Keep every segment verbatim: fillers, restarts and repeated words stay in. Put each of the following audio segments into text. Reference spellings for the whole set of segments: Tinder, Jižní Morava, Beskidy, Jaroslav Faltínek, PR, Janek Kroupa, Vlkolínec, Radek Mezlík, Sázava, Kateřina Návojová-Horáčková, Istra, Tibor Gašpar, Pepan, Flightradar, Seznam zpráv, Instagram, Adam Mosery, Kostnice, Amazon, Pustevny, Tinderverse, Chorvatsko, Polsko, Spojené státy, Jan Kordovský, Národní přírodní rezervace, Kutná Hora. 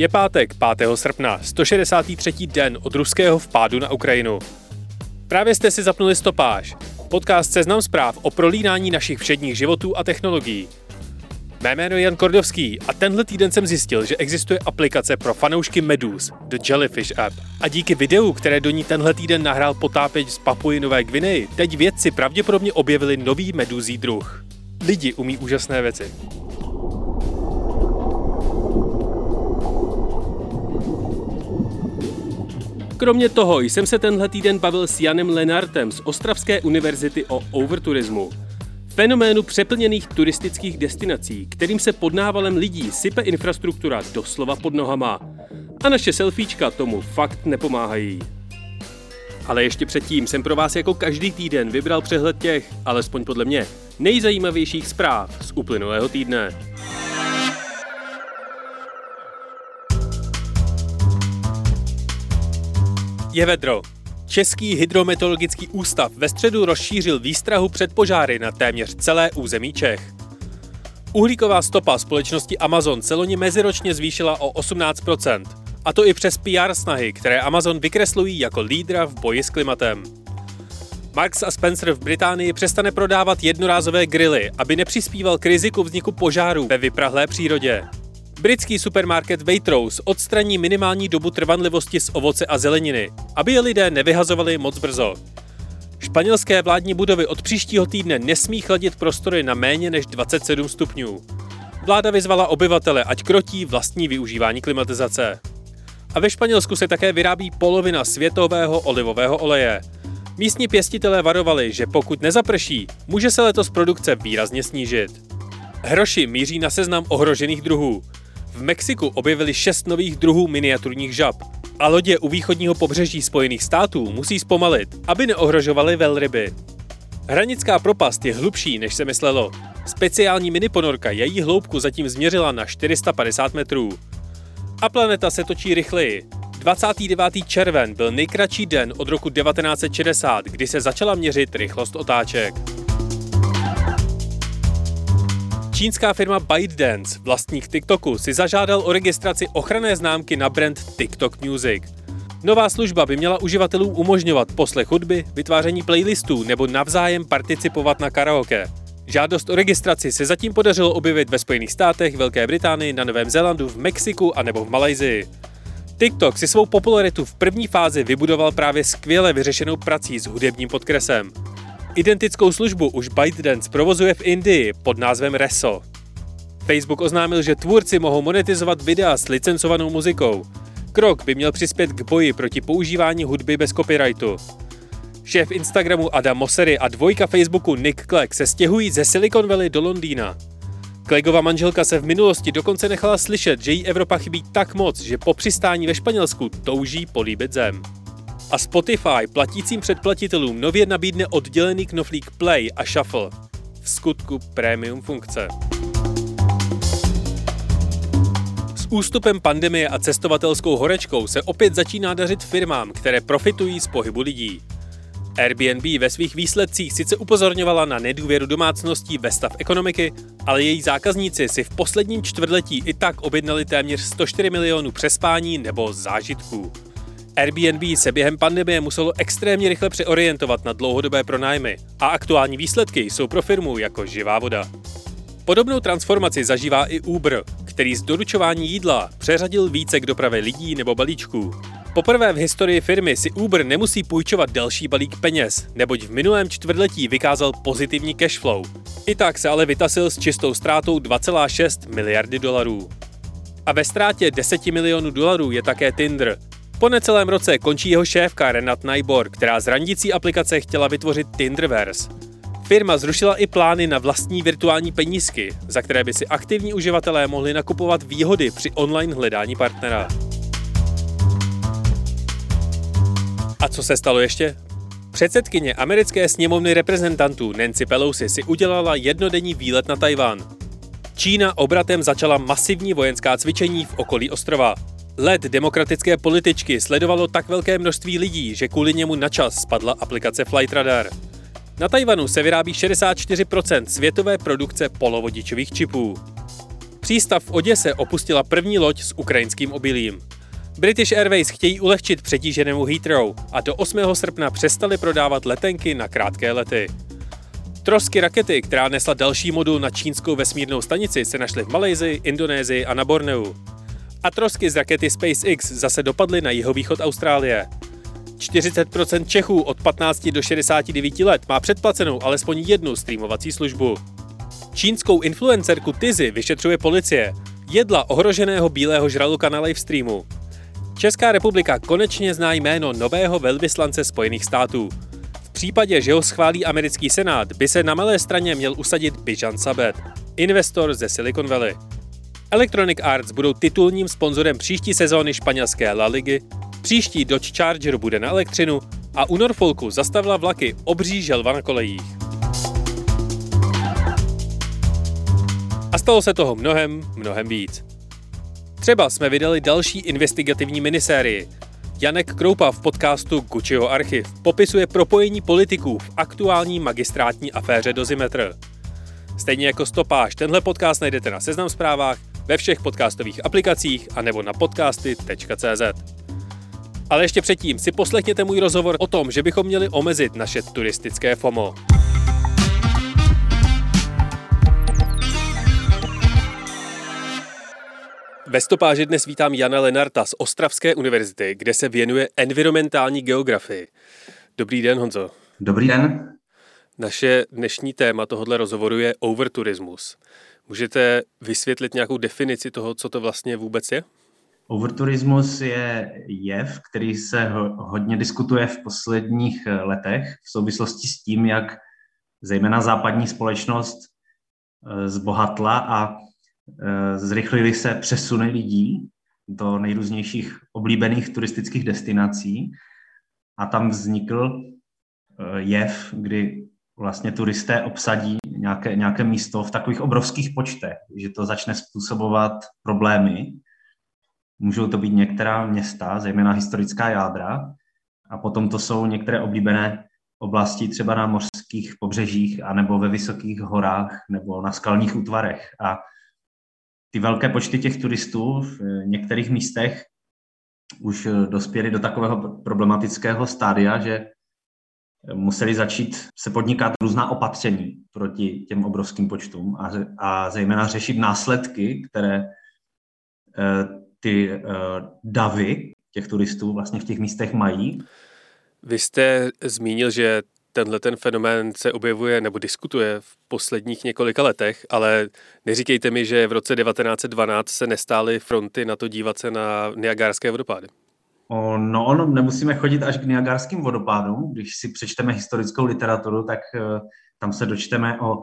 Je pátek, pátého srpna, sto šedesátý třetí den od ruského vpádu na Ukrajinu. Právě jste si zapnuli stopáž, podcast Seznam zpráv o prolínání našich všedních životů a technologií. Mé jméno je Jan Kordovský a tenhle týden jsem zjistil, že existuje aplikace pro fanoušky medůz, The Jellyfish app. A díky videu, které do ní tenhle týden nahrál potápěč z Papuji Nové Gvineji, teď vědci pravděpodobně objevili nový meduzí druh. Lidi umí úžasné věci. Kromě toho jsem se tenhle týden bavil s Janem Lenartem z Ostravské univerzity o overturismu. Fenoménu přeplněných turistických destinací, kterým se pod návalem lidí sype infrastruktura doslova pod nohama. A naše selfiečka tomu fakt nepomáhají. Ale ještě předtím jsem pro vás jako každý týden vybral přehled těch, alespoň podle mě, nejzajímavějších zpráv z uplynulého týdne. Je vedro. Český hydrometeorologický ústav ve středu rozšířil výstrahu před požáry na téměř celé území Čech. Uhlíková stopa společnosti Amazon se loni meziročně zvýšila o osmnáct procent, a to i přes P R snahy, které Amazon vykreslují jako lídra v boji s klimatem. Marks a Spencer v Británii přestane prodávat jednorázové grily, aby nepřispíval k riziku vzniku požárů ve vyprahlé přírodě. Britský supermarket Waitrose odstraní minimální dobu trvanlivosti z ovoce a zeleniny, aby je lidé nevyhazovali moc brzo. Španělské vládní budovy od příštího týdne nesmí chladit prostory na méně než dvacet sedm stupňů. Vláda vyzvala obyvatele, ať krotí vlastní využívání klimatizace. A ve Španělsku se také vyrábí polovina světového olivového oleje. Místní pěstitelé varovali, že pokud nezaprší, může se letos produkce výrazně snížit. Hroši míří na seznam ohrožených druhů. V Mexiku objevili šest nových druhů miniaturních žab a lodě u východního pobřeží Spojených států musí zpomalit, aby neohrožovaly velryby. Hranická propast je hlubší, než se myslelo. Speciální miniponorka její hloubku zatím změřila na čtyři sta padesát metrů. A planeta se točí rychleji. dvacátý devátý červen byl nejkratší den od roku devatenáct set šedesát, kdy se začala měřit rychlost otáček. Čínská firma ByteDance, vlastník TikToku, si zažádal o registraci ochranné známky na brand TikTok Music. Nová služba by měla uživatelům umožňovat poslech hudby, vytváření playlistů nebo navzájem participovat na karaoke. Žádost o registraci se zatím podařilo objevit ve Spojených státech, Velké Británii, na Novém Zélandu, v Mexiku a nebo v Malajsii. TikTok si svou popularitu v první fázi vybudoval právě skvěle vyřešenou prací s hudebním podkresem. Identickou službu už ByteDance provozuje v Indii pod názvem Reso. Facebook oznámil, že tvůrci mohou monetizovat videa s licencovanou muzikou. Krok by měl přispět k boji proti používání hudby bez copyrightu. Šéf Instagramu Adam Mosery a dvojka Facebooku Nick Clegg se stěhují ze Silicon Valley do Londýna. Cleggova manželka se v minulosti dokonce nechala slyšet, že jí Evropa chybí tak moc, že po přistání ve Španělsku touží políbit zem. A Spotify platícím předplatitelům nově nabídne oddělený knoflík Play a Shuffle. Vskutku premium funkce. S ústupem pandemie a cestovatelskou horečkou se opět začíná dařit firmám, které profitují z pohybu lidí. Airbnb ve svých výsledcích sice upozorňovala na nedůvěru domácností ve stav ekonomiky, ale její zákazníci si v posledním čtvrtletí i tak objednali téměř sto čtyři milionů přespání nebo zážitků. Airbnb se během pandemie muselo extrémně rychle přeorientovat na dlouhodobé pronájmy a aktuální výsledky jsou pro firmu jako živá voda. Podobnou transformaci zažívá i Uber, který z doručování jídla přeřadil více k dopravě lidí nebo balíčků. Poprvé v historii firmy si Uber nemusí půjčovat další balík peněz, neboť v minulém čtvrtletí vykázal pozitivní cashflow. I tak se ale vytasil s čistou ztrátou dvě celé šest miliardy dolarů. A ve ztrátě deset milionů dolarů je také Tinder. Po necelém roce končí jeho šéfka Renat Najbor, která z randící aplikace chtěla vytvořit Tinderverse. Firma zrušila i plány na vlastní virtuální penízky, za které by si aktivní uživatelé mohli nakupovat výhody při online hledání partnera. A co se stalo ještě? Předsedkyně americké sněmovny reprezentantů Nancy Pelosi si udělala jednodenní výlet na Tajván. Čína obratem začala masivní vojenská cvičení v okolí ostrova. Let demokratické političky sledovalo tak velké množství lidí, že kvůli němu načas spadla aplikace Flightradar. Na Tajvanu se vyrábí šedesát čtyři procent světové produkce polovodičových čipů. Přístav v Oděse opustila první loď s ukrajinským obilím. British Airways chtějí ulehčit přetíženému Heathrow a do osmého srpna přestali prodávat letenky na krátké lety. Trosky rakety, která nesla další modul na čínskou vesmírnou stanici, se našly v Malajsii, Indonésii a na Borneu. A trosky z rakety SpaceX zase dopadly na jihovýchod Austrálie. čtyřicet procent Čechů od patnácti do šedesáti devíti let má předplacenou alespoň jednu streamovací službu. Čínskou influencerku Tizi vyšetřuje policie. Jedla ohroženého bílého žraloka na livestreamu. Česká republika konečně zná jméno nového velvyslance Spojených států. V případě, že ho schválí americký senát, by se na Malé Straně měl usadit Bijan Sabet, investor ze Silicon Valley. Electronic Arts budou titulním sponzorem příští sezóny španělské La Ligy, příští Dodge Charger bude na elektřinu a u Norfolku zastavila vlaky obří želva na kolejích. A stalo se toho mnohem, mnohem víc. Třeba jsme vydali další investigativní minisérii. Janek Kroupa v podcastu Gucciho archiv popisuje propojení politiků v aktuální magistrátní aféře Dozimetr. Stejně jako Stopáž, tenhle podcast najdete na Seznam zprávách, ve všech podcastových aplikacích a nebo na podcasty tečka cé zet. Ale ještě předtím si poslechněte můj rozhovor o tom, že bychom měli omezit naše turistické FOMO. Ve Stopáži dnes vítám Jana Lenarta z Ostravské univerzity, kde se věnuje environmentální geografii. Dobrý den, Honzo. Dobrý den. Naše dnešní téma tohoto rozhovoru je overturismus. Můžete vysvětlit nějakou definici toho, co to vlastně vůbec je? Overturismus je jev, který se hodně diskutuje v posledních letech v souvislosti s tím, jak zejména západní společnost zbohatla a zrychlily se přesuny lidí do nejrůznějších oblíbených turistických destinací a tam vznikl jev, kdy vlastně turisté obsadí nějaké, nějaké místo v takových obrovských počtech, že to začne způsobovat problémy. Můžou to být některá města, zejména historická jádra, a potom to jsou některé oblíbené oblasti třeba na mořských pobřežích anebo ve vysokých horách nebo na skalních útvarech. A ty velké počty těch turistů v některých místech už dospěly do takového problematického stádia, že museli začít se podnikat různá opatření proti těm obrovským počtům a, a zejména řešit následky, které ty davy těch turistů vlastně v těch místech mají. Vy jste zmínil, že tenhle ten fenomén se objevuje nebo diskutuje v posledních několika letech, ale neříkejte mi, že v roce devatenáct dvanáct se nestály fronty na to dívat se na Niagárské vodopády. O, no ono, nemusíme chodit až k Niagárským vodopádům. Když si přečteme historickou literaturu, tak uh, tam se dočteme o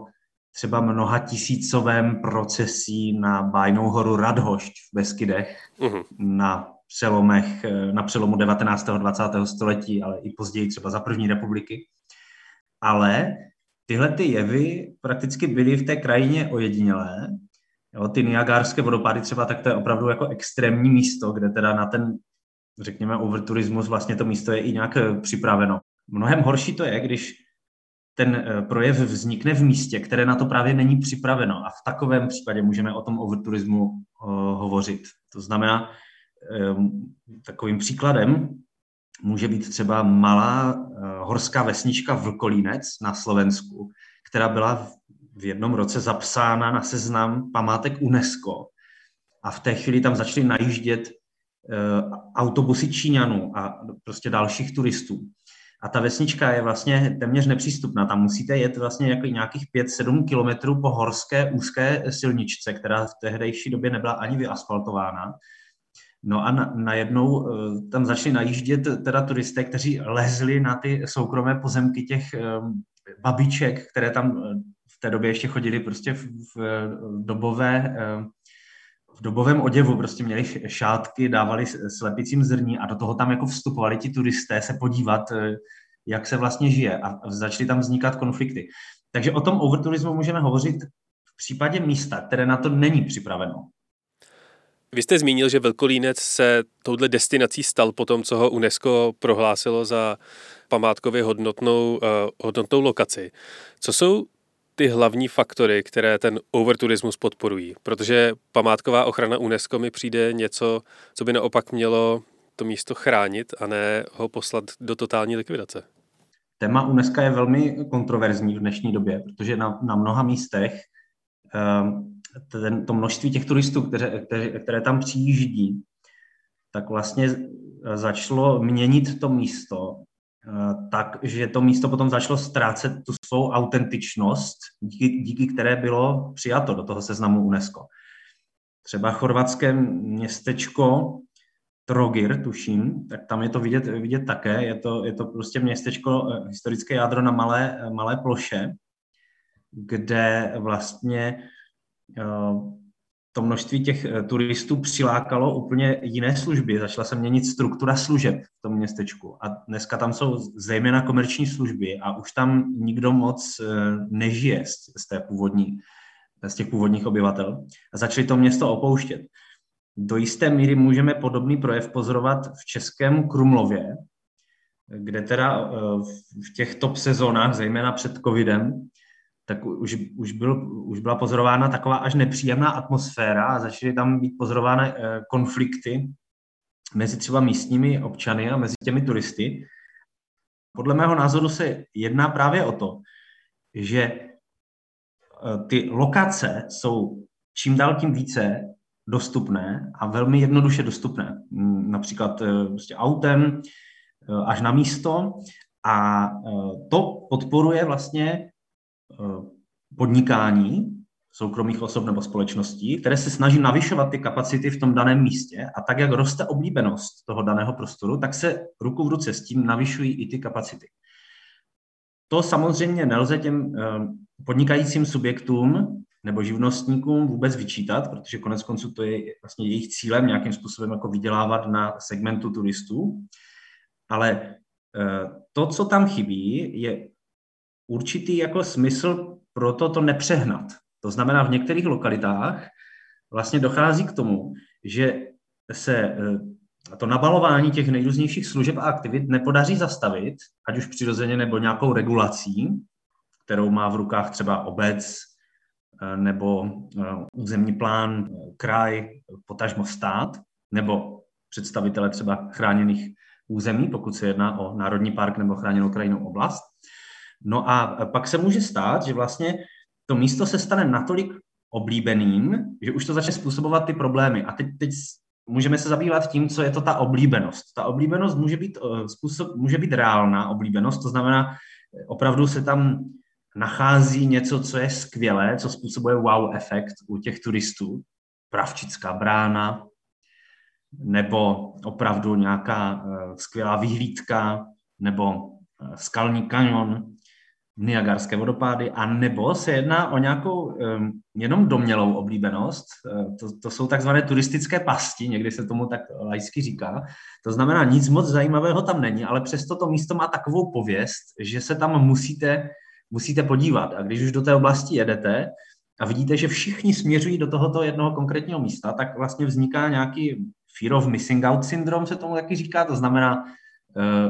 třeba mnoha tisícovém procesí na bájnou horu Radhošť v Beskydech uhum. na přelomech, na přelomu devatenáctého a dvacátého století, ale i později třeba za první republiky. Ale tyhle ty jevy prakticky byly v té krajině ojedinělé. Jo, ty Niagárské vodopády třeba, tak to je opravdu jako extrémní místo, kde teda na ten, řekněme, overturismus vlastně to místo je i nějak připraveno. Mnohem horší to je, když ten projev vznikne v místě, které na to právě není připraveno. A v takovém případě můžeme o tom overturismu uh, hovořit. To znamená, um, takovým příkladem může být třeba malá uh, horská vesnička Vlkolínec na Slovensku, která byla v, v jednom roce zapsána na seznam památek UNESCO. A v té chvíli tam začaly najíždět uh, autobusy Číňanů a prostě dalších turistů. A ta vesnička je vlastně téměř nepřístupná. Tam musíte jet vlastně nějakých pět sedm kilometrů po horské úzké silničce, která v tehdejší době nebyla ani vyasfaltována. No a na, najednou tam začali najíždět teda turisté, kteří lezli na ty soukromé pozemky těch babiček, které tam v té době ještě chodili prostě v, dobové, v dobovém oděvu, prostě měli šátky, dávali slepicím zrní a do toho tam jako vstupovali ti turisté se podívat, jak se vlastně žije a začaly tam vznikat konflikty. Takže o tom overturismu můžeme hovořit v případě místa, které na to není připraveno. Vy jste zmínil, že Vlkolínec se touhle destinací stal po tom, co ho UNESCO prohlásilo za památkově hodnotnou, uh, hodnotnou lokaci. Co jsou ty hlavní faktory, které ten overturismus podporují? Protože památková ochrana UNESCO mi přijde něco, co by naopak mělo to místo chránit a ne ho poslat do totální likvidace. Téma UNESCO je velmi kontroverzní v dnešní době, protože na, na mnoha místech ten, to množství těch turistů, které, které, které tam přijíždí, tak vlastně začalo měnit to místo tak, že to místo potom začalo ztrácet tu svou autentičnost, díky, díky které bylo přijato do toho seznamu UNESCO. Třeba chorvatské městečko Trogir, tuším, tak tam je to vidět, vidět také, je to, je to prostě městečko, historické jádro na malé, malé ploše, kde vlastně to množství těch turistů přilákalo úplně jiné služby. Začala se měnit struktura služeb v tom městečku a dneska tam jsou zejména komerční služby a už tam nikdo moc nežije z, té původní, z těch původních obyvatel a začali to město opouštět. Do jisté míry můžeme podobný projev pozorovat v českém Krumlově, kde teda v těch top sezónách, zejména před covidem, tak už, už, byl, už byla pozorována taková až nepříjemná atmosféra a začaly tam být pozorovány konflikty mezi třeba místními občany a mezi těmi turisty. Podle mého názoru se jedná právě o to, že ty lokace jsou čím dál tím více dostupné a velmi jednoduše dostupné. Například prostě autem až na místo a to podporuje vlastně podnikání soukromých osob nebo společností, které se snaží navyšovat ty kapacity v tom daném místě a tak, jak roste oblíbenost toho daného prostoru, tak se ruku v ruce s tím navyšují i ty kapacity. To samozřejmě nelze těm podnikajícím subjektům nebo živnostníkům vůbec vyčítat, protože konec konců to je vlastně jejich cílem nějakým způsobem jako vydělávat na segmentu turistů, ale to, co tam chybí, je určitý jako smysl pro to, to nepřehnat. To znamená, v některých lokalitách vlastně dochází k tomu, že se to nabalování těch nejrůznějších služeb a aktivit nepodaří zastavit, ať už přirozeně nebo nějakou regulací, kterou má v rukách třeba obec nebo územní plán, kraj, potažmo stát, nebo představitele třeba chráněných území, pokud se jedná o národní park nebo chráněnou krajinnou oblast. No a pak se může stát, že vlastně to místo se stane natolik oblíbeným, že už to začne způsobovat ty problémy. A teď, teď můžeme se zabývat tím, co je to ta oblíbenost. Ta oblíbenost může být, způsob, může být reálná oblíbenost, to znamená, opravdu se tam nachází něco, co je skvělé, co způsobuje wow efekt u těch turistů. Pravčická brána, nebo opravdu nějaká skvělá vyhlídka, nebo skalní kanion, Niagárské vodopády, a nebo se jedná o nějakou um, jenom domnělou oblíbenost. To, to jsou takzvané turistické pasti, někdy se tomu tak laicky říká. To znamená, nic moc zajímavého tam není, ale přesto to místo má takovou pověst, že se tam musíte, musíte podívat. A když už do té oblasti jedete a vidíte, že všichni směřují do tohoto jednoho konkrétního místa, tak vlastně vzniká nějaký fear of missing out syndrom, se tomu taky říká, to znamená,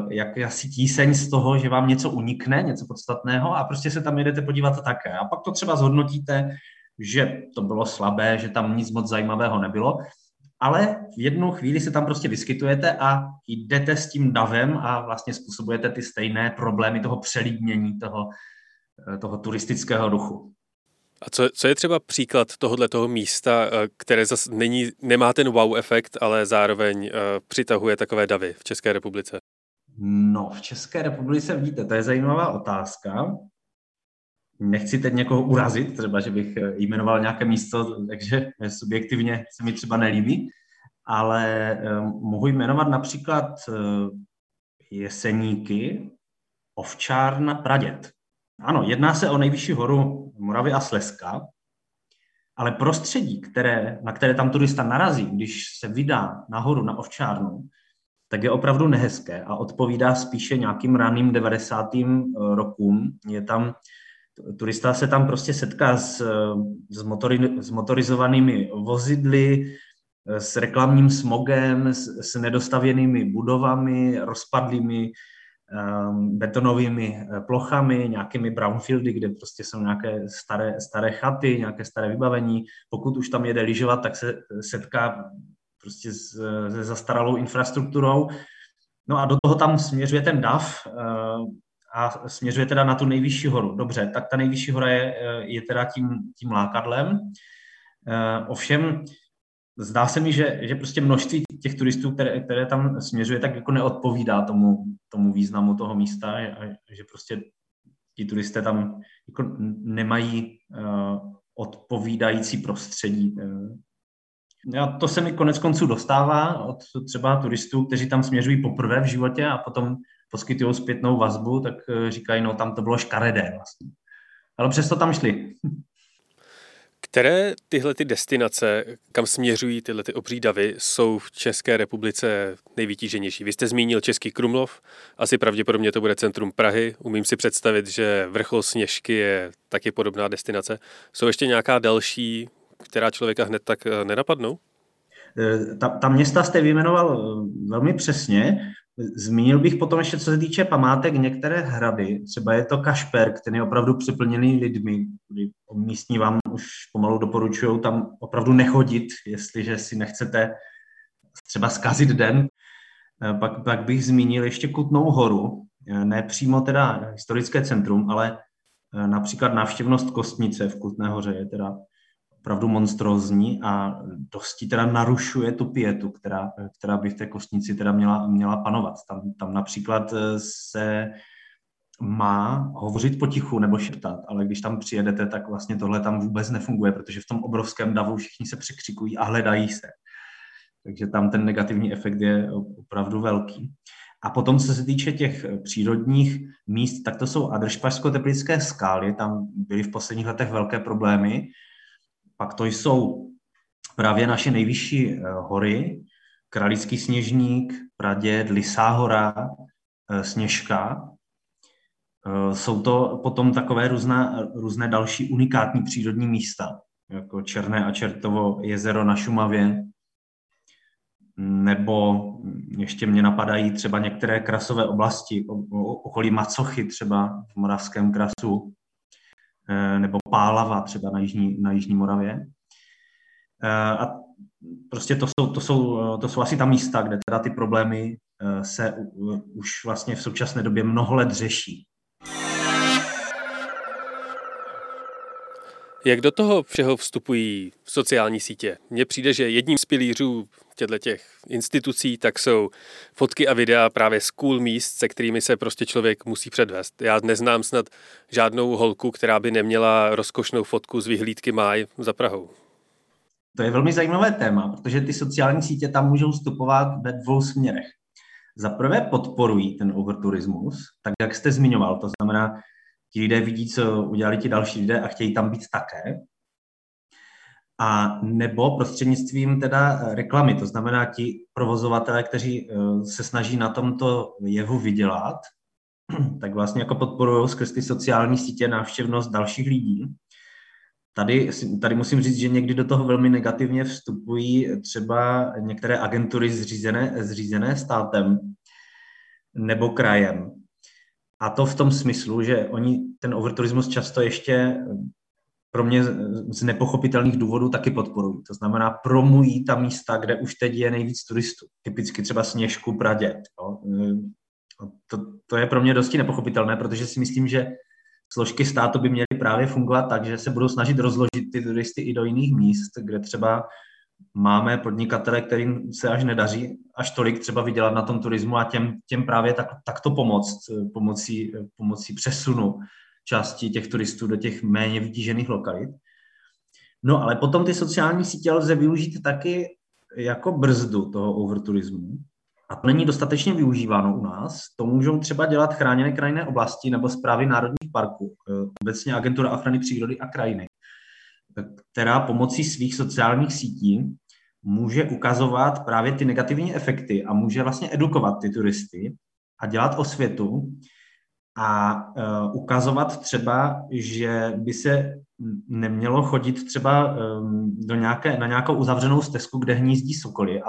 jak asi tíseň z toho, že vám něco unikne, něco podstatného a prostě se tam jedete podívat také. A pak to třeba zhodnotíte, že to bylo slabé, že tam nic moc zajímavého nebylo, ale v jednu chvíli se tam prostě vyskytujete a jdete s tím davem a vlastně způsobujete ty stejné problémy toho přelidnění, toho, toho turistického ruchu. A co, co je třeba příklad tohoto místa, které zase není, nemá ten wow efekt, ale zároveň přitahuje takové davy v České republice? No, v České republice, vidíte, to je zajímavá otázka. Nechci teď někoho urazit, třeba, že bych jmenoval nějaké místo, takže subjektivně se mi třeba nelíbí, ale mohu jmenovat například Jeseníky, Ovčárna, Praděd. Ano, jedná se o nejvyšší horu Moravy a Slezska, ale prostředí, které, na které tam turista narazí, když se vydá nahoru na Ovčárnu, tak je opravdu nehezké a odpovídá spíše nějakým raným devadesátým rokům. Je tam, turista se tam prostě setká s, s, motori, s motorizovanými vozidly, s reklamním smogem, s, s nedostavěnými budovami, rozpadlými betonovými plochami, nějakými brownfieldy, kde prostě jsou nějaké staré, staré chaty, nějaké staré vybavení. Pokud už tam jede lyžovat, tak se setká prostě se zastaralou infrastrukturou. No a do toho tam směřuje ten dav a směřuje teda na tu nejvyšší horu. Dobře, tak ta nejvyšší hora je, je teda tím, tím lákadlem. Ovšem, zdá se mi, že, že prostě množství těch turistů, které, které tam směřuje, tak jako neodpovídá tomu, tomu významu toho místa, a že prostě ti turisté tam jako nemají uh, odpovídající prostředí. A to se mi konec konců dostává od třeba turistů, kteří tam směřují poprvé v životě a potom poskytují zpětnou vazbu, tak říkají, no tam to bylo škaredé vlastně. Ale přesto tam šli. Které tyhle ty destinace, kam směřují tyhle ty obří davy, jsou v České republice nejvytíženější? Vy jste zmínil Český Krumlov, asi pravděpodobně to bude centrum Prahy. Umím si představit, že vrchol Sněžky je taky podobná destinace. Jsou ještě nějaká další, která člověka hned tak nenapadnou? Ta, ta města jste vyjmenoval velmi přesně. Zmínil bych potom ještě, co se týče památek, některé hrady, třeba je to Kašper, který je opravdu přeplněný lidmi, kdy místní vám už pomalu doporučují tam opravdu nechodit, jestliže si nechcete třeba zkazit den. Pak, pak bych zmínil ještě Kutnou horu, ne přímo teda historické centrum, ale například návštěvnost Kostnice v Kutné hoře je teda opravdu monstrózní a dosti teda narušuje tu pietu, která, která by v té Kostnici teda měla, měla panovat. Tam, tam například se má hovořit potichu nebo šeptat, ale když tam přijedete, tak vlastně tohle tam vůbec nefunguje, protože v tom obrovském davu všichni se překřikují a hledají se. Takže tam ten negativní efekt je opravdu velký. A potom, co se týče těch přírodních míst, tak to jsou Adršpařsko-Teplické skály, tam byly v posledních letech velké problémy. Pak to jsou právě naše nejvyšší hory, Kralický Sněžník, Praděd, Lisá hora, Sněžka. Jsou to potom takové různá, různé další unikátní přírodní místa, jako Černé a Čertovo jezero na Šumavě, nebo ještě mě napadají třeba některé krasové oblasti, okolí Macochy třeba v Moravském Krasu, nebo Pálava třeba na Jižní, na Jižní Moravě. A prostě to jsou, to, jsou, to jsou asi ta místa, kde teda ty problémy se už vlastně v současné době mnoho let řeší. Jak do toho všeho vstupují sociální sítě? Mně přijde, že jedním z pilířů těchto institucí tak jsou fotky a videa právě z cool míst, se kterými se prostě člověk musí předvést. Já neznám snad žádnou holku, která by neměla rozkošnou fotku z vyhlídky Máj za Prahou. To je velmi zajímavé téma, protože ty sociální sítě tam můžou vstupovat ve dvou směrech. Za prvé podporují ten overturismus, tak jak jste zmiňoval, to znamená, ti lidé vidí, co udělali ti další lidé a chtějí tam být také. A nebo prostřednictvím teda reklamy, to znamená ti provozovatelé, kteří se snaží na tomto jevu vydělat, tak vlastně jako podporují skrz ty sociální sítě návštěvnost dalších lidí. Tady, tady musím říct, že někdy do toho velmi negativně vstupují třeba některé agentury zřízené, zřízené státem nebo krajem. A to v tom smyslu, že oni ten overturismus často ještě pro mě z nepochopitelných důvodů taky podporují. To znamená, promují ta místa, kde už teď je nejvíc turistů. Typicky třeba Sněžku, Praděd. To, to je pro mě dosti nepochopitelné, protože si myslím, že složky státu by měly právě fungovat tak, že se budou snažit rozložit ty turisty i do jiných míst, kde třeba máme podnikatele, kterým se až nedaří až tolik třeba vydělat na tom turismu a těm, těm právě tak, takto pomoct, pomocí, pomocí přesunu části těch turistů do těch méně vytížených lokalit. No ale potom ty sociální sítě lze využít taky jako brzdu toho overturismu. A to není dostatečně využíváno u nás. To můžou třeba dělat chráněné krajinné oblasti nebo správy národních parků, obecně Agentura ochrany přírody a krajiny, která pomocí svých sociálních sítí může ukazovat právě ty negativní efekty a může vlastně edukovat ty turisty a dělat osvětu a uh, ukazovat třeba, že by se nemělo chodit třeba um, do nějaké, na nějakou uzavřenou stezku, kde hnízdí sokoly a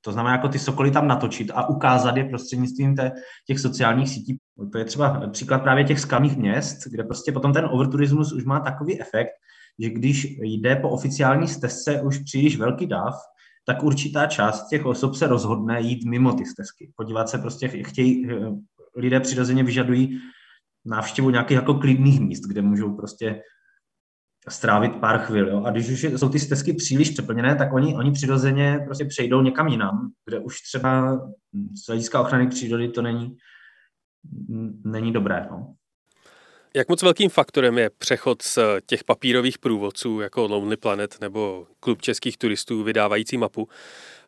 To znamená jako ty sokoly tam natočit a ukázat je prostřednictvím té, těch sociálních sítí. To je třeba příklad právě těch skalních měst, kde prostě potom ten overturismus už má takový efekt, že když jde po oficiální stezce už příliš velký dav, tak určitá část těch osob se rozhodne jít mimo ty stezky. Podívat se prostě, chtějí, lidé přirozeně vyžadují návštěvu nějakých jako klidných míst, kde můžou prostě strávit pár chvil. Jo? A když už jsou ty stezky příliš přeplněné, tak oni, oni přirozeně prostě přejdou někam jinam, kde už třeba z hlediska ochrany přírody to není, není dobré. No. Jak moc velkým faktorem je přechod z těch papírových průvodců jako Lonely Planet nebo Klub českých turistů vydávající mapu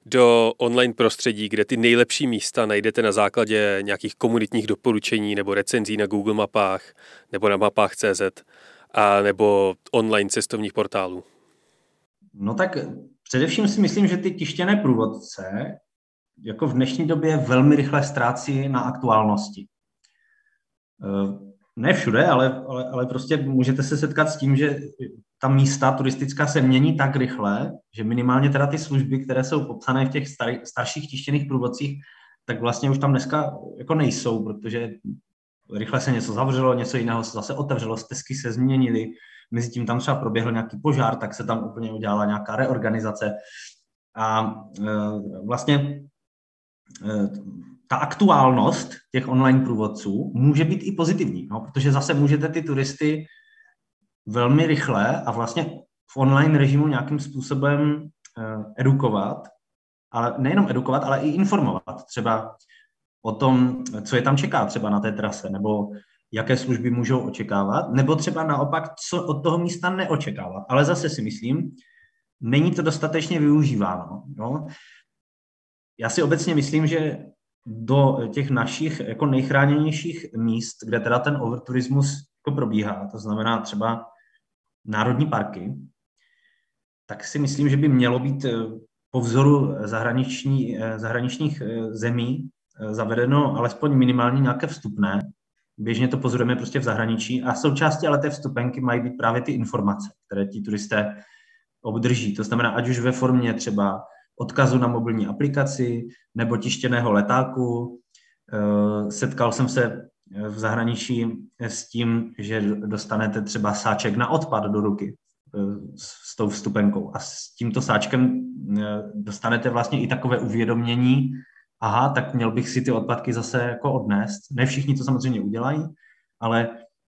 do online prostředí, kde ty nejlepší místa najdete na základě nějakých komunitních doporučení nebo recenzí na Google mapách nebo na mapách tečka cé zet a nebo online cestovních portálů? No tak především si myslím, že ty tištěné průvodce jako v dnešní době velmi rychle ztrácí na aktuálnosti. Ne všude, ale, ale, ale prostě můžete se setkat s tím, že ta místa turistická se mění tak rychle, že minimálně teda ty služby, které jsou popsané v těch starý, starších tištěných průvodcích, tak vlastně už tam dneska jako nejsou, protože rychle se něco zavřelo, něco jiného se zase otevřelo, stezky se změnily, mezi tím tam třeba proběhl nějaký požár, tak se tam úplně udělala nějaká reorganizace. A e, vlastně e, ta aktuálnost těch online průvodců může být i pozitivní, no, protože zase můžete ty turisty velmi rychle a vlastně v online režimu nějakým způsobem edukovat, ale nejenom edukovat, ale i informovat třeba o tom, co je tam čeká třeba na té trase, nebo jaké služby můžou očekávat, nebo třeba naopak, co od toho místa neočekávat. Ale zase si myslím, není to dostatečně využíváno. No. Já si obecně myslím, že do těch našich jako nejchráněnějších míst, kde teda ten overturismus jako probíhá, to znamená třeba národní parky, tak si myslím, že by mělo být po vzoru zahraniční, zahraničních zemí zavedeno alespoň minimálně nějaké vstupné. Běžně to pozorujeme prostě v zahraničí a součástí ale té vstupenky mají být právě ty informace, které ti turisté obdrží. To znamená, ať už ve formě třeba odkazu na mobilní aplikaci nebo tištěného letáku. Setkal jsem se v zahraničí s tím, že dostanete třeba sáček na odpad do ruky s tou vstupenkou a s tímto sáčkem dostanete vlastně i takové uvědomění, aha, tak měl bych si ty odpadky zase jako odnést. Ne všichni to samozřejmě udělají, ale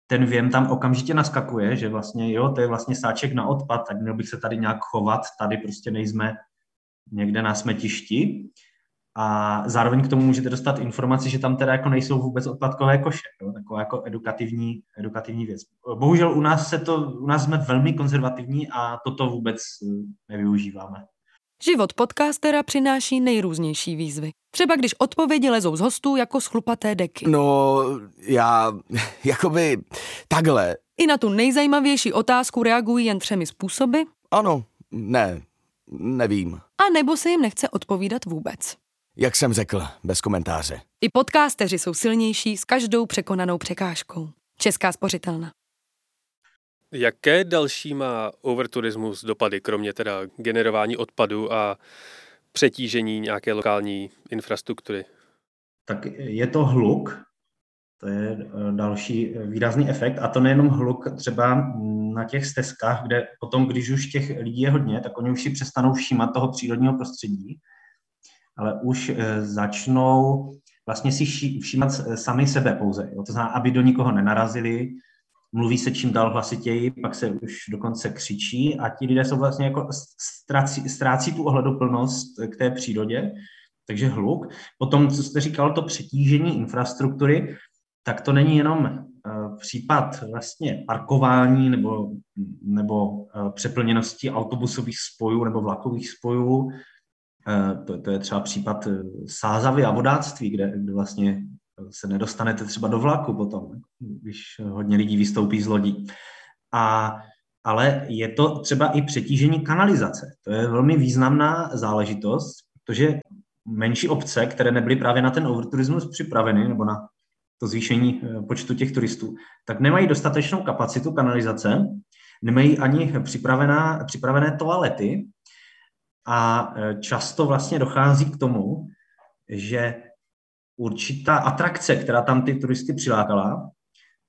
ten věm tam okamžitě naskakuje, že vlastně jo, to je vlastně sáček na odpad, tak měl bych se tady nějak chovat, tady prostě nejsme někde na smetišti a zároveň k tomu můžete dostat informaci, že tam teda jako nejsou vůbec odpadkové koše, jo? Taková jako edukativní, edukativní věc. Bohužel u nás, se to, u nás jsme velmi konzervativní a toto vůbec nevyužíváme. Život podcastera přináší nejrůznější výzvy. Třeba když odpovědi lezou z hostů jako z chlupaté deky. No, já, jakoby, takhle. I na tu nejzajímavější otázku reagují jen třemi způsoby. Ano, ne, nevím. A nebo se jim nechce odpovídat vůbec. Jak jsem řekl, bez komentáře. I podcasteři jsou silnější s každou překonanou překážkou. Česká spořitelna. Jaké další má overturismus dopady, kromě teda generování odpadu a přetížení nějaké lokální infrastruktury? Tak je to hluk, to je další výrazný efekt a to nejenom hluk třeba na těch stezkách, kde potom, když už těch lidí je hodně, tak oni už si přestanou všímat toho přírodního prostředí, ale už začnou vlastně si všímat sami sebe pouze, jo? To znamená, aby do nikoho nenarazili, mluví se čím dál hlasitěji, pak se už dokonce křičí a ti lidé jsou vlastně jako ztrácí, ztrácí tu ohleduplnost k té přírodě, takže hluk. Potom, co jste říkal, to přetížení infrastruktury, tak to není jenom případ vlastně parkování nebo, nebo přeplněnosti autobusových spojů nebo vlakových spojů. To, to je třeba případ sázavy a vodáctví, kde, kde vlastně se nedostanete třeba do vlaku potom, když hodně lidí vystoupí z lodí. A, ale je to třeba i přetížení kanalizace. To je velmi významná záležitost, protože menší obce, které nebyly právě na ten overturismus připraveny nebo na to zvýšení počtu těch turistů, tak nemají dostatečnou kapacitu kanalizace, nemají ani připravená, připravené toalety a často vlastně dochází k tomu, že určitá atrakce, která tam ty turisty přilákala,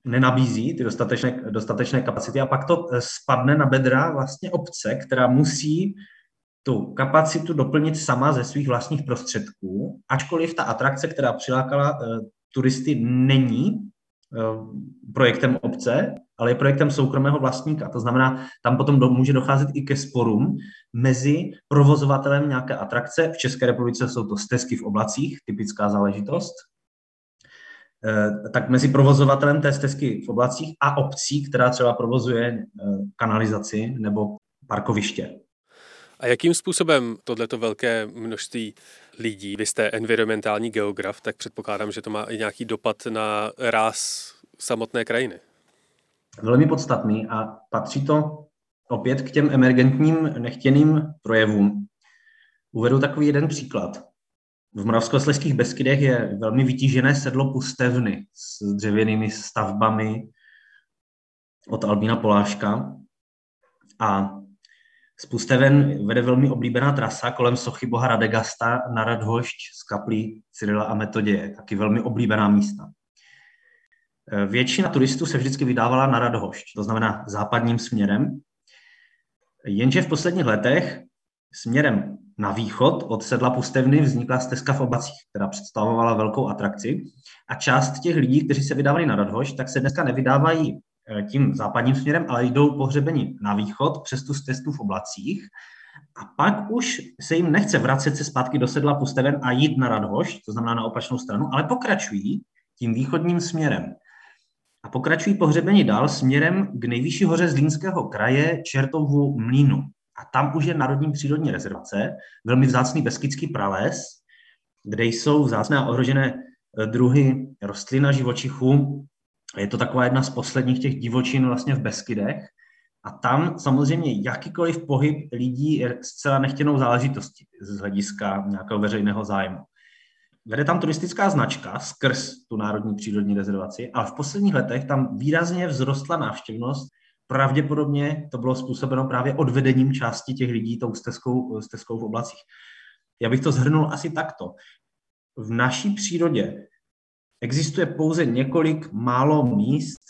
nenabízí ty dostatečné, dostatečné kapacity a pak to spadne na bedra vlastně obce, která musí tu kapacitu doplnit sama ze svých vlastních prostředků, ačkoliv ta atrakce, která přilákala turisty, není projektem obce, ale je projektem soukromého vlastníka. To znamená, tam potom do, může docházet i ke sporům mezi provozovatelem nějaké atrakce. V České republice jsou to stezky v oblacích, typická záležitost. E, tak mezi provozovatelem té stezky v oblacích a obcí, která třeba provozuje kanalizaci nebo parkoviště. A jakým způsobem tohleto velké množství lidí, vy jste environmentální geograf, tak předpokládám, že to má i nějaký dopad na ráz samotné krajiny. Velmi podstatný a patří to opět k těm emergentním nechtěným projevům. Uvedu takový jeden příklad. V moravskoslezských Beskydech je velmi vytížené sedlo Pustevny s dřevěnými stavbami od Albína Poláška a z Pusteven vede velmi oblíbená trasa kolem sochy boha Radegasta na Radhošť z kaplí Cyrila a Metoděje, taky velmi oblíbená místa. Většina turistů se vždycky vydávala na Radhošť, to znamená západním směrem, jenže v posledních letech směrem na východ od sedla Pustevny vznikla stezka v Oblacích, která představovala velkou atrakci a část těch lidí, kteří se vydávali na Radhošť, tak se dneska nevydávají tím západním směrem, ale jdou pohřebeni na východ přes tu stezku v Oblacích a pak už se jim nechce vracet se zpátky do sedla Pusteven a jít na Radhošť, to znamená na opačnou stranu, ale pokračují tím východním směrem. A pokračují pohřebeni dál směrem k nejvyšší hoře Zlínského kraje Čertovu mlýnu. A tam už je národní přírodní rezervace, velmi vzácný beskydský prales, kde jsou vzácné a ohrožené druhy rostlin a živočichů. Je to taková jedna z posledních těch divočin vlastně v Beskydech a tam samozřejmě jakýkoliv pohyb lidí je zcela nechtěnou záležitostí z hlediska nějakého veřejného zájmu. Vede tam turistická značka skrz tu národní přírodní rezervaci, ale v posledních letech tam výrazně vzrostla návštěvnost. Pravděpodobně to bylo způsobeno právě odvedením části těch lidí tou stezkou, stezkou v Oblacích. Já bych to shrnul asi takto. V naší přírodě existuje pouze několik málo míst,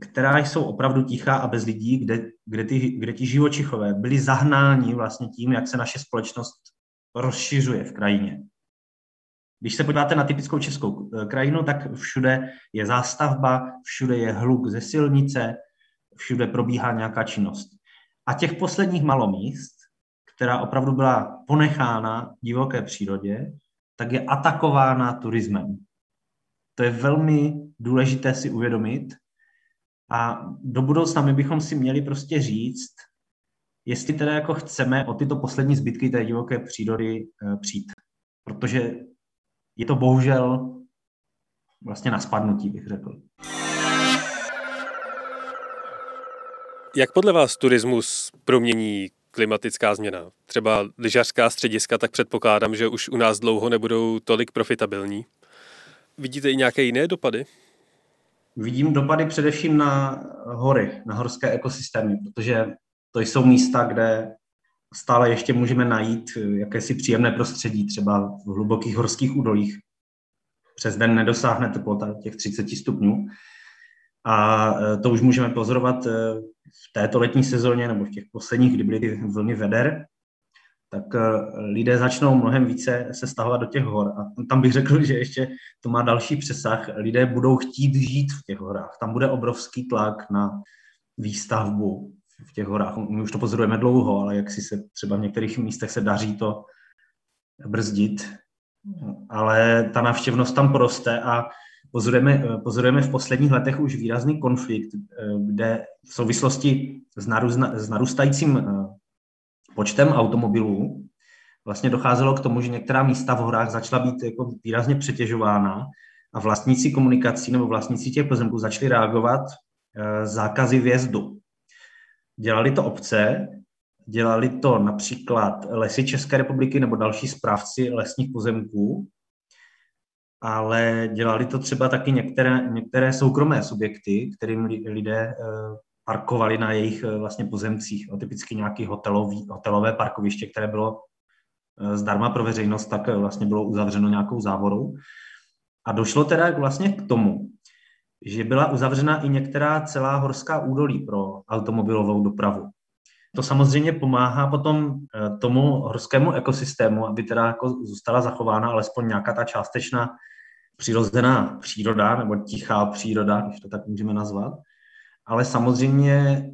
která jsou opravdu tichá a bez lidí, kde, kde, ty, kde ti živočichové byli zahnáni vlastně tím, jak se naše společnost rozšiřuje v krajině. Když se podíváte na typickou českou krajinu, tak všude je zástavba, všude je hluk ze silnice, všude probíhá nějaká činnost. A těch posledních málo míst, která opravdu byla ponechána divoké přírodě, tak je atakována turismem. To je velmi důležité si uvědomit a do budoucna my bychom si měli prostě říct, jestli teda jako chceme o tyto poslední zbytky té divoké přírody přijít, protože je to bohužel vlastně na spadnutí, bych řekl. Jak podle vás turismus promění klimatická změna? Třeba lyžařská střediska, tak předpokládám, že už u nás dlouho nebudou tolik profitabilní. Vidíte i nějaké jiné dopady? Vidím dopady především na hory, na horské ekosystémy, protože to jsou místa, kde stále ještě můžeme najít jakési příjemné prostředí, třeba v hlubokých horských údolích. Přes den nedosáhne teplota těch třicet stupňů. A to už můžeme pozorovat v této letní sezóně nebo v těch posledních, kdy byly ty vlny veder, tak lidé začnou mnohem více se stahovat do těch hor. A tam bych řekl, že ještě to má další přesah. Lidé budou chtít žít v těch horách. Tam bude obrovský tlak na výstavbu v těch horách. My už to pozorujeme dlouho, ale jak si se třeba v některých místech se daří to brzdit. Ale ta návštěvnost tam poroste a pozorujeme, pozorujeme v posledních letech už výrazný konflikt, kde v souvislosti s, narůzna, s narůstajícím počtem automobilů vlastně docházelo k tomu, že některá místa v horách začala být jako výrazně přetěžována a vlastníci komunikací nebo vlastníci těch pozemků začali reagovat e, zákazy vjezdu. Dělali to obce, dělali to například Lesy České republiky nebo další správci lesních pozemků, ale dělali to třeba taky některé, některé soukromé subjekty, kterým lidé e, parkovali na jejich vlastně pozemcích. No, typicky nějaké hotelový, hotelové parkoviště, které bylo zdarma pro veřejnost, tak vlastně bylo uzavřeno nějakou závorou. A došlo teda vlastně k tomu, že byla uzavřena i některá celá horská údolí pro automobilovou dopravu. To samozřejmě pomáhá potom tomu horskému ekosystému, aby teda jako zůstala zachována alespoň nějaká ta částečná přirozená příroda, nebo tichá příroda, když to tak můžeme nazvat. Ale samozřejmě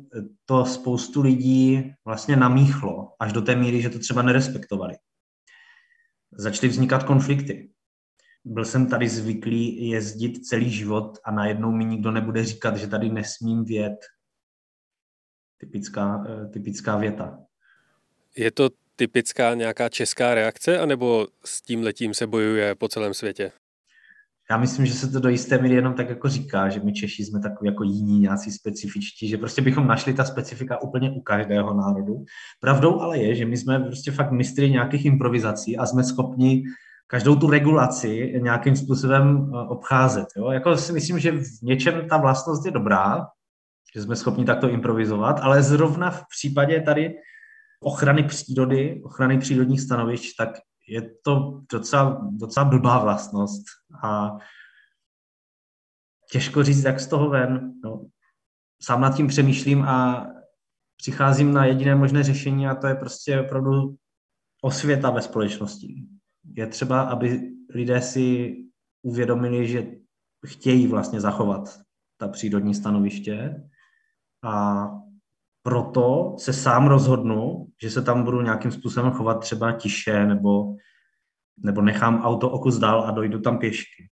to spoustu lidí vlastně namíchlo až do té míry, že to třeba nerespektovali. Začaly vznikat konflikty. Byl jsem tady zvyklý jezdit celý život a najednou mi nikdo nebude říkat, že tady nesmím vjet. Typická, typická věta. Je to typická nějaká česká reakce, anebo s tímhletím se bojuje po celém světě? Já myslím, že se to do jisté míry jenom tak jako říká, že my Češi jsme takový jako jiní, nějací specifičtí, že prostě bychom našli ta specifika úplně u každého národu. Pravdou ale je, že my jsme prostě fakt mistry nějakých improvizací a jsme schopni každou tu regulaci nějakým způsobem obcházet. Jo? Jako si myslím, že v něčem ta vlastnost je dobrá, že jsme schopni takto improvizovat, ale zrovna v případě tady ochrany přírody, ochrany přírodních stanovišť, tak je to docela, docela blbá vlastnost a těžko říct, jak z toho ven. No. Sám nad tím přemýšlím a přicházím na jediné možné řešení a to je prostě opravdu osvěta ve společnosti. Je třeba, aby lidé si uvědomili, že chtějí vlastně zachovat ta přírodní stanoviště a proto se sám rozhodnu, že se tam budu nějakým způsobem chovat třeba tiše nebo, nebo nechám auto o kus dál a dojdu tam pěšky.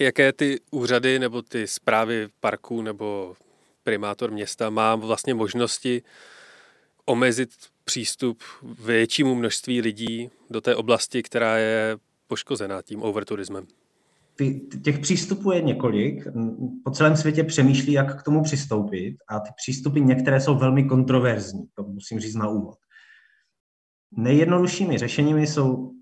Jaké ty úřady nebo ty správy parků nebo primátor města má vlastně možnosti omezit přístup většímu množství lidí do té oblasti, která je poškozená tím overturismem? Těch přístupů je několik. Po celém světě přemýšlí, jak k tomu přistoupit a ty přístupy některé jsou velmi kontroverzní, to musím říct na úvod. Nejjednoduššími řešeními jsou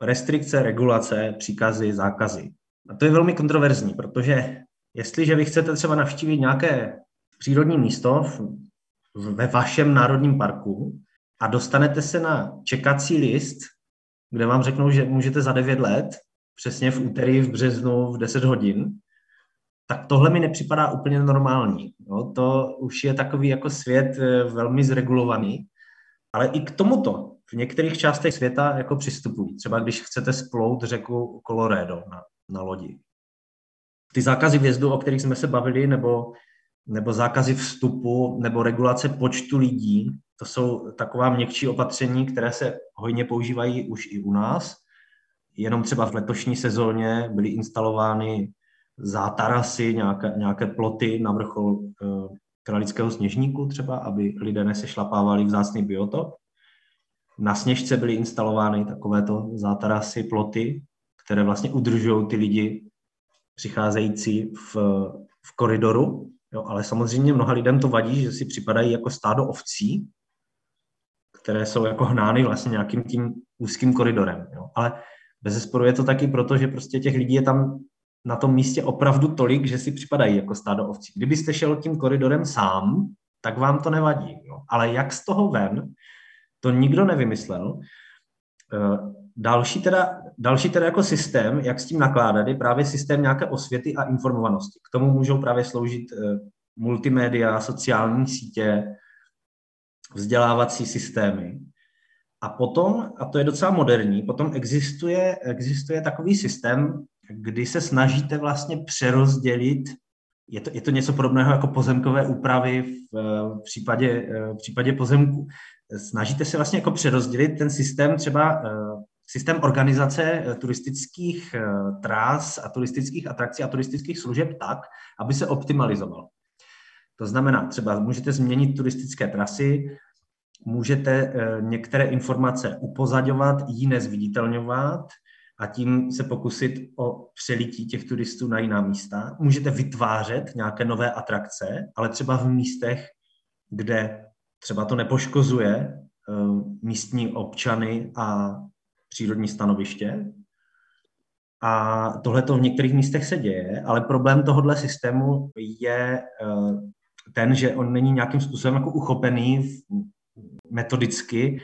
restrikce, regulace, příkazy, zákazy. A to je velmi kontroverzní, protože jestliže vy chcete třeba navštívit nějaké přírodní místo ve vašem národním parku a dostanete se na čekací list, kde vám řeknou, že můžete za devět let, přesně v úterý, v březnu, v deset hodin, tak tohle mi nepřipadá úplně normální. No, to už je takový jako svět velmi zregulovaný, ale i k tomuto v některých částech světa jako přistupují. Třeba když chcete splout řeku Colorado na, na lodi. Ty zákazy vjezdu, o kterých jsme se bavili, nebo, nebo zákazy vstupu, nebo regulace počtu lidí, to jsou taková měkčí opatření, které se hojně používají už i u nás. Jenom třeba v letošní sezóně byly instalovány zátarasy, nějaké, nějaké ploty na vrchol Králického Sněžníku třeba, aby lidé nesešlapávali vzácný biotop. Na Sněžce byly instalovány takovéto zátarasy, ploty, které vlastně udržují ty lidi přicházející v, v koridoru. Jo, ale samozřejmě mnoha lidem to vadí, že si připadají jako stádo ovcí, které jsou jako hnány vlastně nějakým tím úzkým koridorem. Jo. Ale bezesporu je to taky proto, že prostě těch lidí je tam na tom místě opravdu tolik, že si připadají jako stádo ovcí. Kdybyste šel tím koridorem sám, tak vám to nevadí. Jo. Ale jak z toho ven, to nikdo nevymyslel. Další teda, další teda jako systém, jak s tím nakládat, je právě systém nějaké osvěty a informovanosti. K tomu můžou právě sloužit multimédia, sociální sítě, vzdělávací systémy. A potom, a to je docela moderní, potom existuje, existuje takový systém, kdy se snažíte vlastně přerozdělit, je to, je to něco podobného jako pozemkové úpravy v, v, případě, v případě pozemku. Snažíte se vlastně jako přerozdělit ten systém, třeba systém organizace turistických tras a turistických atrakcí a turistických služeb tak, aby se optimalizoval. To znamená, třeba můžete změnit turistické trasy, můžete některé informace upozaďovat, jiné zviditelňovat a tím se pokusit o přelití těch turistů na jiná místa. Můžete vytvářet nějaké nové atrakce, ale třeba v místech, kde třeba to nepoškozuje místní občany a přírodní stanoviště. A tohle to v některých místech se děje, ale problém tohohle systému je ten, že on není nějakým způsobem jako uchopený metodicky.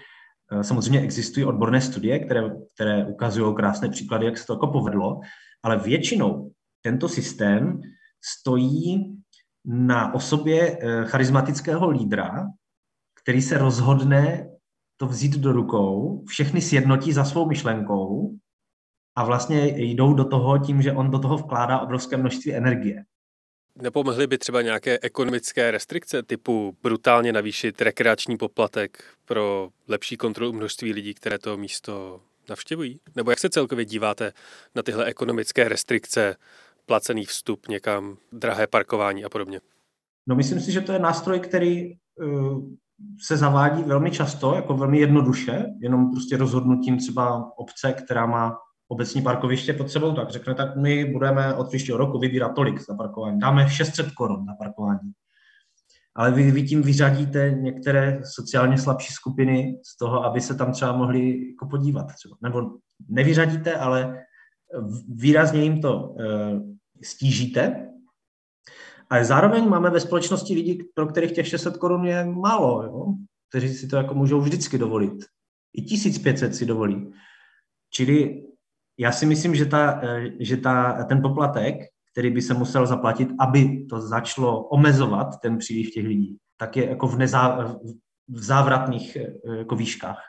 Samozřejmě existují odborné studie, které, které ukazují krásné příklady, jak se to jako povedlo, ale většinou tento systém stojí na osobě charismatického lídra, který se rozhodne to vzít do rukou, všechny sjednotí za svou myšlenkou a vlastně jdou do toho tím, že on do toho vkládá obrovské množství energie. Nepomohly by třeba nějaké ekonomické restrikce typu brutálně navýšit rekreační poplatek pro lepší kontrolu množství lidí, které to místo navštěvují? Nebo jak se celkově díváte na tyhle ekonomické restrikce, placený vstup někam, drahé parkování a podobně? No, myslím si, že to je nástroj, který uh, se zavádí velmi často, jako velmi jednoduše, jenom prostě rozhodnutím třeba obce, která má obecní parkoviště pod sebou, tak řekne, tak my budeme od příštího roku vybírat tolik za parkování. Dáme šest set korun na parkování. Ale vy, vy tím vyřadíte některé sociálně slabší skupiny z toho, aby se tam třeba mohli jako podívat. Třeba. Nebo nevyřadíte, ale výrazně jim to e, stížíte. Ale zároveň máme ve společnosti lidi, pro kterých těch šest set korun je málo, jo? Kteří si to jako můžou vždycky dovolit. I tisíc pět set si dovolí. Čili já si myslím, že, ta, že ta, ten poplatek, který by se musel zaplatit, aby to začalo omezovat ten příliv těch lidí, tak je jako v, nezá, v závratných jako výškách,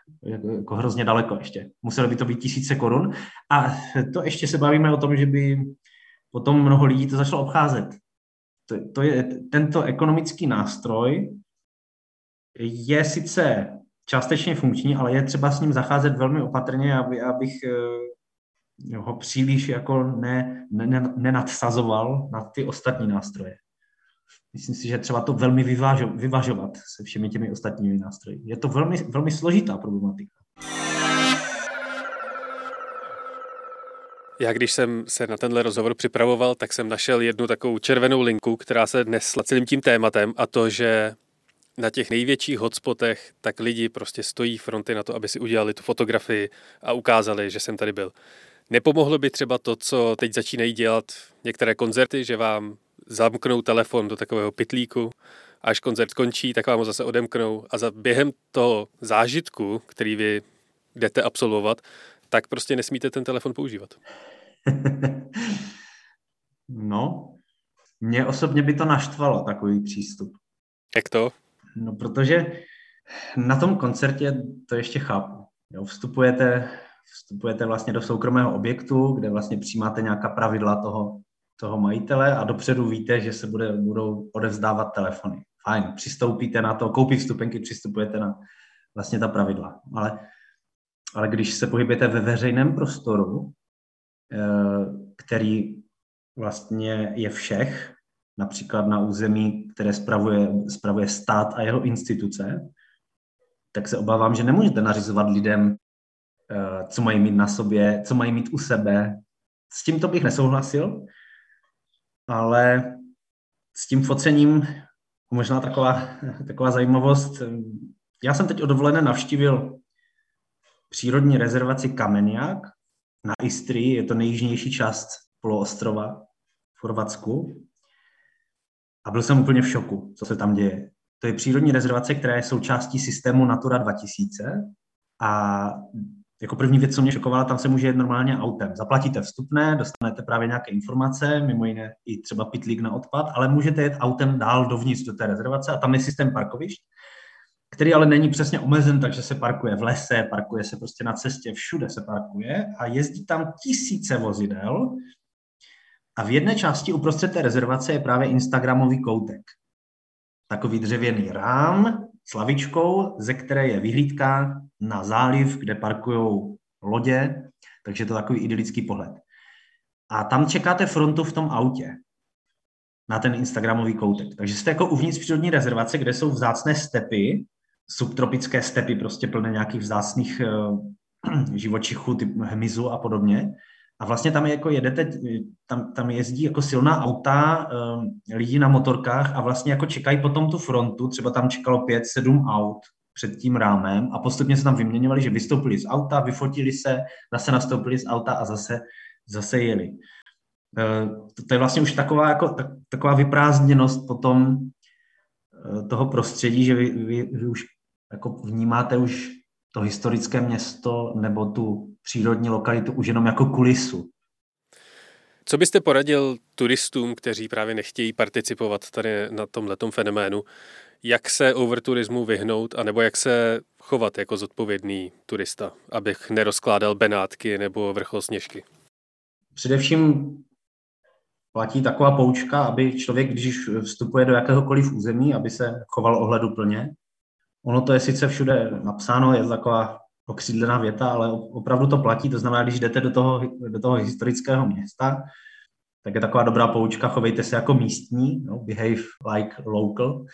jako hrozně daleko ještě. Muselo by to být tisíce korun. A to ještě se bavíme o tom, že by potom mnoho lidí to začalo obcházet. To, to je, tento ekonomický nástroj je sice částečně funkční, ale je třeba s ním zacházet velmi opatrně, aby, abych... ho příliš jako ne, ne, nenadsazoval na ty ostatní nástroje. Myslím si, že třeba to velmi vyvážo, vyvažovat se všemi těmi ostatními nástroji. Je to velmi, velmi složitá problematika. Já když jsem se na tenhle rozhovor připravoval, tak jsem našel jednu takovou červenou linku, která se nesla celým tím tématem, a to, že na těch největších hotspotech tak lidi prostě stojí fronty na to, aby si udělali tu fotografii a ukázali, že jsem tady byl. Nepomohlo by třeba to, co teď začínají dělat některé koncerty, že vám zamknou telefon do takového pytlíku, až koncert končí, tak vám ho zase odemknou a za během toho zážitku, který vy jdete absolvovat, tak prostě nesmíte ten telefon používat? No, mě osobně by to naštvalo, takový přístup. Jak to? No, protože na tom koncertě to ještě chápu. Jo, vstupujete... Vstupujete vlastně do soukromého objektu, kde vlastně přijímáte nějaká pravidla toho, toho majitele a dopředu víte, že se bude, budou odevzdávat telefony. Fajn, přistoupíte na to, koupí vstupenky, přistupujete na vlastně ta pravidla. Ale, ale když se pohybujete ve veřejném prostoru, který vlastně je všech, například na území, které spravuje, spravuje stát a jeho instituce, tak se obávám, že nemůžete nařizovat lidem, co mají mít na sobě, co mají mít u sebe. S tím to bych nesouhlasil, ale s tím focením možná taková, taková zajímavost. Já jsem teď o dovolené navštívil přírodní rezervaci Kameniak na Istrii, je to nejjižnější část poloostrova v Chorvatsku. A byl jsem úplně v šoku, co se tam děje. To je přírodní rezervace, která je součástí systému Natura dva tisíce a jako první věc, co mě šokovala, tam se může jet normálně autem. Zaplatíte vstupné, dostanete právě nějaké informace, mimo jiné i třeba pytlík na odpad, ale můžete jet autem dál dovnitř do té rezervace a tam je systém parkovišť, který ale není přesně omezen, takže se parkuje v lese, parkuje se prostě na cestě, všude se parkuje a jezdí tam tisíce vozidel a v jedné části uprostřed té rezervace je právě instagramový koutek. Takový dřevěný rám s lavičkou, ze které je vyhlídka na záliv, kde parkujou lodě, takže to je takový idylický pohled. A tam čekáte frontu v tom autě, na ten instagramový koutek. Takže jste jako uvnitř přírodní rezervace, kde jsou vzácné stepy, subtropické stepy, prostě plné nějakých vzácných uh, živočichů, typ hmyzu a podobně. A vlastně tam, je jako jedete, tam, tam jezdí jako silná auta, um, lidi na motorkách a vlastně jako čekají potom tu frontu, třeba tam čekalo pět, sedm aut před tím rámem a postupně se tam vyměňovali, že vystoupili z auta, vyfotili se, zase nastoupili z auta a zase, zase jeli. To je vlastně už taková, jako, tak, taková vyprázdněnost potom toho prostředí, že vy, vy, vy už jako vnímáte už to historické město nebo tu přírodní lokalitu už jenom jako kulisu. Co byste poradil turistům, kteří právě nechtějí participovat tady na tomhletom fenoménu, jak se overturismu vyhnout, anebo jak se chovat jako zodpovědný turista, abych nerozkládal Benátky nebo vrchol Sněžky? Především platí taková poučka, aby člověk, když vstupuje do jakéhokoliv území, aby se choval ohleduplně. Ono to je sice všude napsáno, je taková okřídlená věta, ale opravdu to platí. To znamená, když jdete do toho, do toho historického města, tak je taková dobrá poučka, chovejte se jako místní, no, behave like local.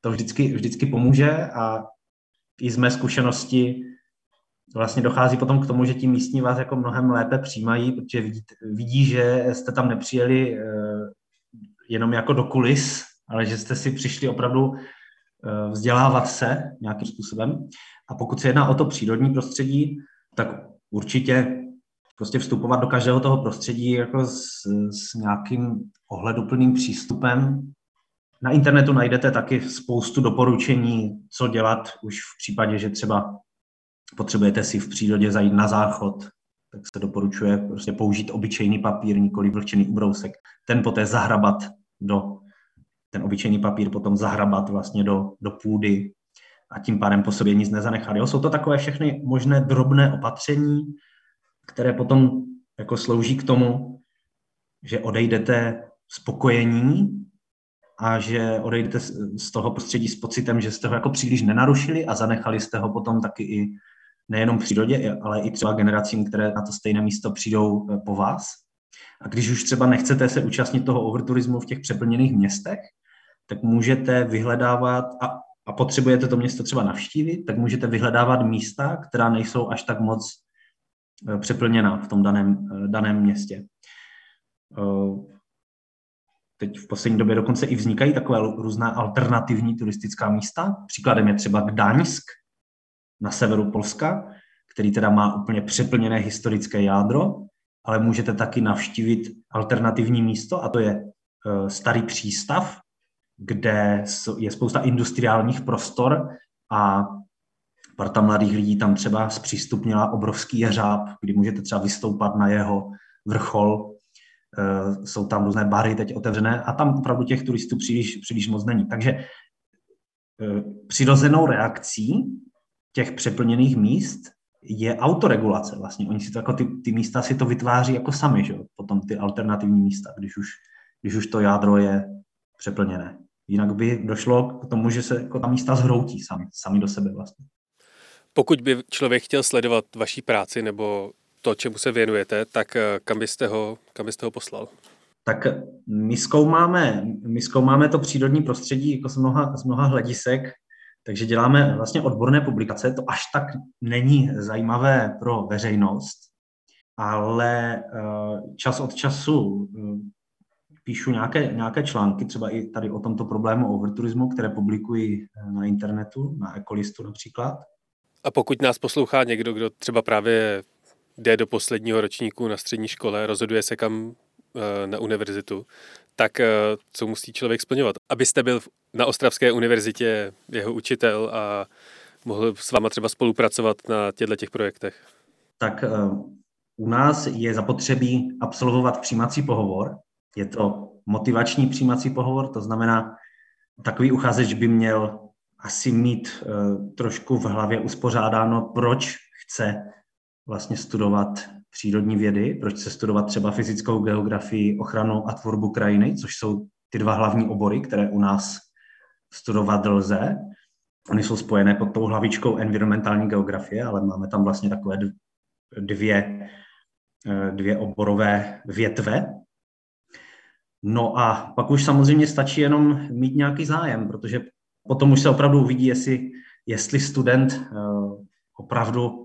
To vždycky, vždycky pomůže a i z mé zkušenosti vlastně dochází potom k tomu, že ti místní vás jako mnohem lépe přijímají, protože vidí, vidí, že jste tam nepřijeli jenom jako do kulis, ale že jste si přišli opravdu vzdělávat se nějakým způsobem. A pokud se jedná o to přírodní prostředí, tak určitě prostě vstupovat do každého toho prostředí jako s, s nějakým ohleduplným přístupem. Na internetu najdete taky spoustu doporučení, co dělat už v případě, že třeba potřebujete si v přírodě zajít na záchod, tak se doporučuje prostě použít obyčejný papír, nikoli vlhčený ubrousek. Ten poté zahrabat do, ten obyčejný papír potom zahrabat vlastně do, do půdy a tím pádem po sobě nic nezanechat. Jo? Jsou to takové všechny možné drobné opatření, které potom jako slouží k tomu, že odejdete spokojení a že odejdete z toho prostředí s pocitem, že jste ho jako příliš nenarušili a zanechali jste ho potom taky i nejenom v přírodě, ale i třeba generacím, které na to stejné místo přijdou po vás. A když už třeba nechcete se účastnit toho overturismu v těch přeplněných městech, tak můžete vyhledávat a, a potřebujete to město třeba navštívit, tak můžete vyhledávat místa, která nejsou až tak moc přeplněná v tom daném, daném městě. Teď v poslední době dokonce i vznikají takové různá alternativní turistická místa. Příkladem je třeba Gdaňsk na severu Polska, který teda má úplně přeplněné historické jádro, ale můžete taky navštívit alternativní místo, a to je starý přístav, kde je spousta industriálních prostor a parta mladých lidí tam třeba zpřístupnila obrovský jeřáb, kdy můžete třeba vystoupat na jeho vrchol. Jsou tam různé bary teď otevřené a tam opravdu těch turistů příliš, příliš moc není. Takže přirozenou reakcí těch přeplněných míst je autoregulace vlastně. Oni si to jako ty, ty místa si to vytváří jako sami, že jo? Potom ty alternativní místa, když už, když už to jádro je přeplněné. Jinak by došlo k tomu, že se jako ta místa zhroutí sami, sami do sebe vlastně. Pokud by člověk chtěl sledovat vaší práci nebo to, čemu se věnujete, tak kam byste ho, kam byste ho poslal? Tak my zkoumáme, my zkoumáme to přírodní prostředí jako z mnoha, z mnoha hledisek, takže děláme vlastně odborné publikace, to až tak není zajímavé pro veřejnost, ale čas od času píšu nějaké, nějaké články, třeba i tady o tomto problému overturismu, které publikuji na internetu, na Ekolistu například. A pokud nás poslouchá někdo, kdo třeba právě jde do posledního ročníku na střední škole, rozhoduje se kam na univerzitu, tak co musí člověk splňovat? Abyste byl na Ostravské univerzitě jeho učitel a mohl s váma třeba spolupracovat na těchto těch projektech? Tak u nás je zapotřebí absolvovat přijímací pohovor. Je to motivační přijímací pohovor, to znamená, takový uchazeč by měl asi mít trošku v hlavě uspořádáno, proč chce vlastně studovat přírodní vědy, proč se studovat třeba fyzickou geografii, ochranu a tvorbu krajiny, což jsou ty dva hlavní obory, které u nás studovat lze. Ony jsou spojené pod tou hlavičkou environmentální geografie, ale máme tam vlastně takové dvě, dvě oborové větve. No a pak už samozřejmě stačí jenom mít nějaký zájem, protože potom už se opravdu uvidí, jestli, jestli student opravdu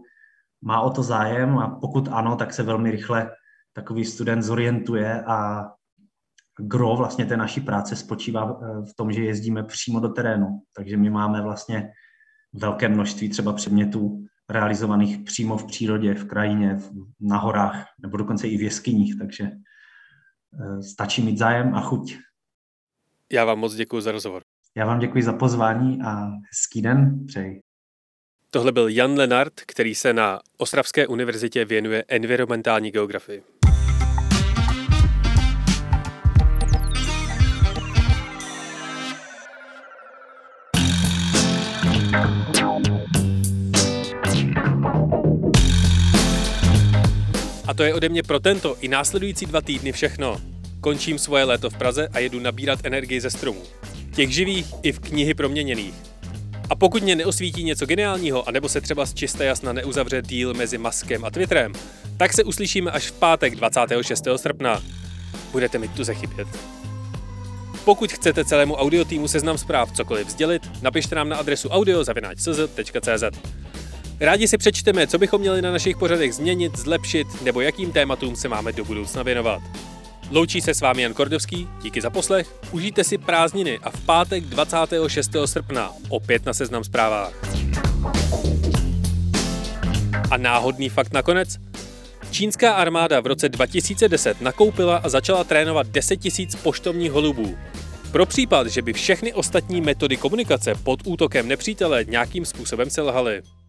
má o to zájem a pokud ano, tak se velmi rychle takový student zorientuje a gro vlastně té naší práce spočívá v tom, že jezdíme přímo do terénu. Takže my máme vlastně velké množství třeba předmětů realizovaných přímo v přírodě, v krajině, na horách nebo dokonce i v jeskyních, takže stačí mít zájem a chuť. Já vám moc děkuji za rozhovor. Já vám děkuji za pozvání a hezký den přeji. Tohle byl Jan Lenart, který se na Ostravské univerzitě věnuje environmentální geografii. A to je ode mě pro tento i následující dva týdny všechno. Končím svoje léto v Praze a jedu nabírat energii ze stromů. Těch živých i v knihy proměněných. A pokud mě neosvítí něco geniálního, anebo se třeba z čista jasna neuzavře díl mezi Muskem a Twitterem, tak se uslyšíme až v pátek dvacátého šestého srpna. Budete mi tuze chybět. Pokud chcete celému audiotýmu Seznam zpráv cokoliv sdělit, napište nám na adresu audio zavináč cz tečka cz. Rádi si přečteme, co bychom měli na našich pořadech změnit, zlepšit, nebo jakým tématům se máme do budoucna věnovat. Loučí se s vámi Jan Kordovský, díky za poslech, užijte si prázdniny a v pátek dvacátého šestého srpna opět na Seznam zprávách. A náhodný fakt nakonec? Čínská armáda v roce dva tisíce deset nakoupila a začala trénovat deset tisíc poštovních holubů. Pro případ, že by všechny ostatní metody komunikace pod útokem nepřítele nějakým způsobem selhaly.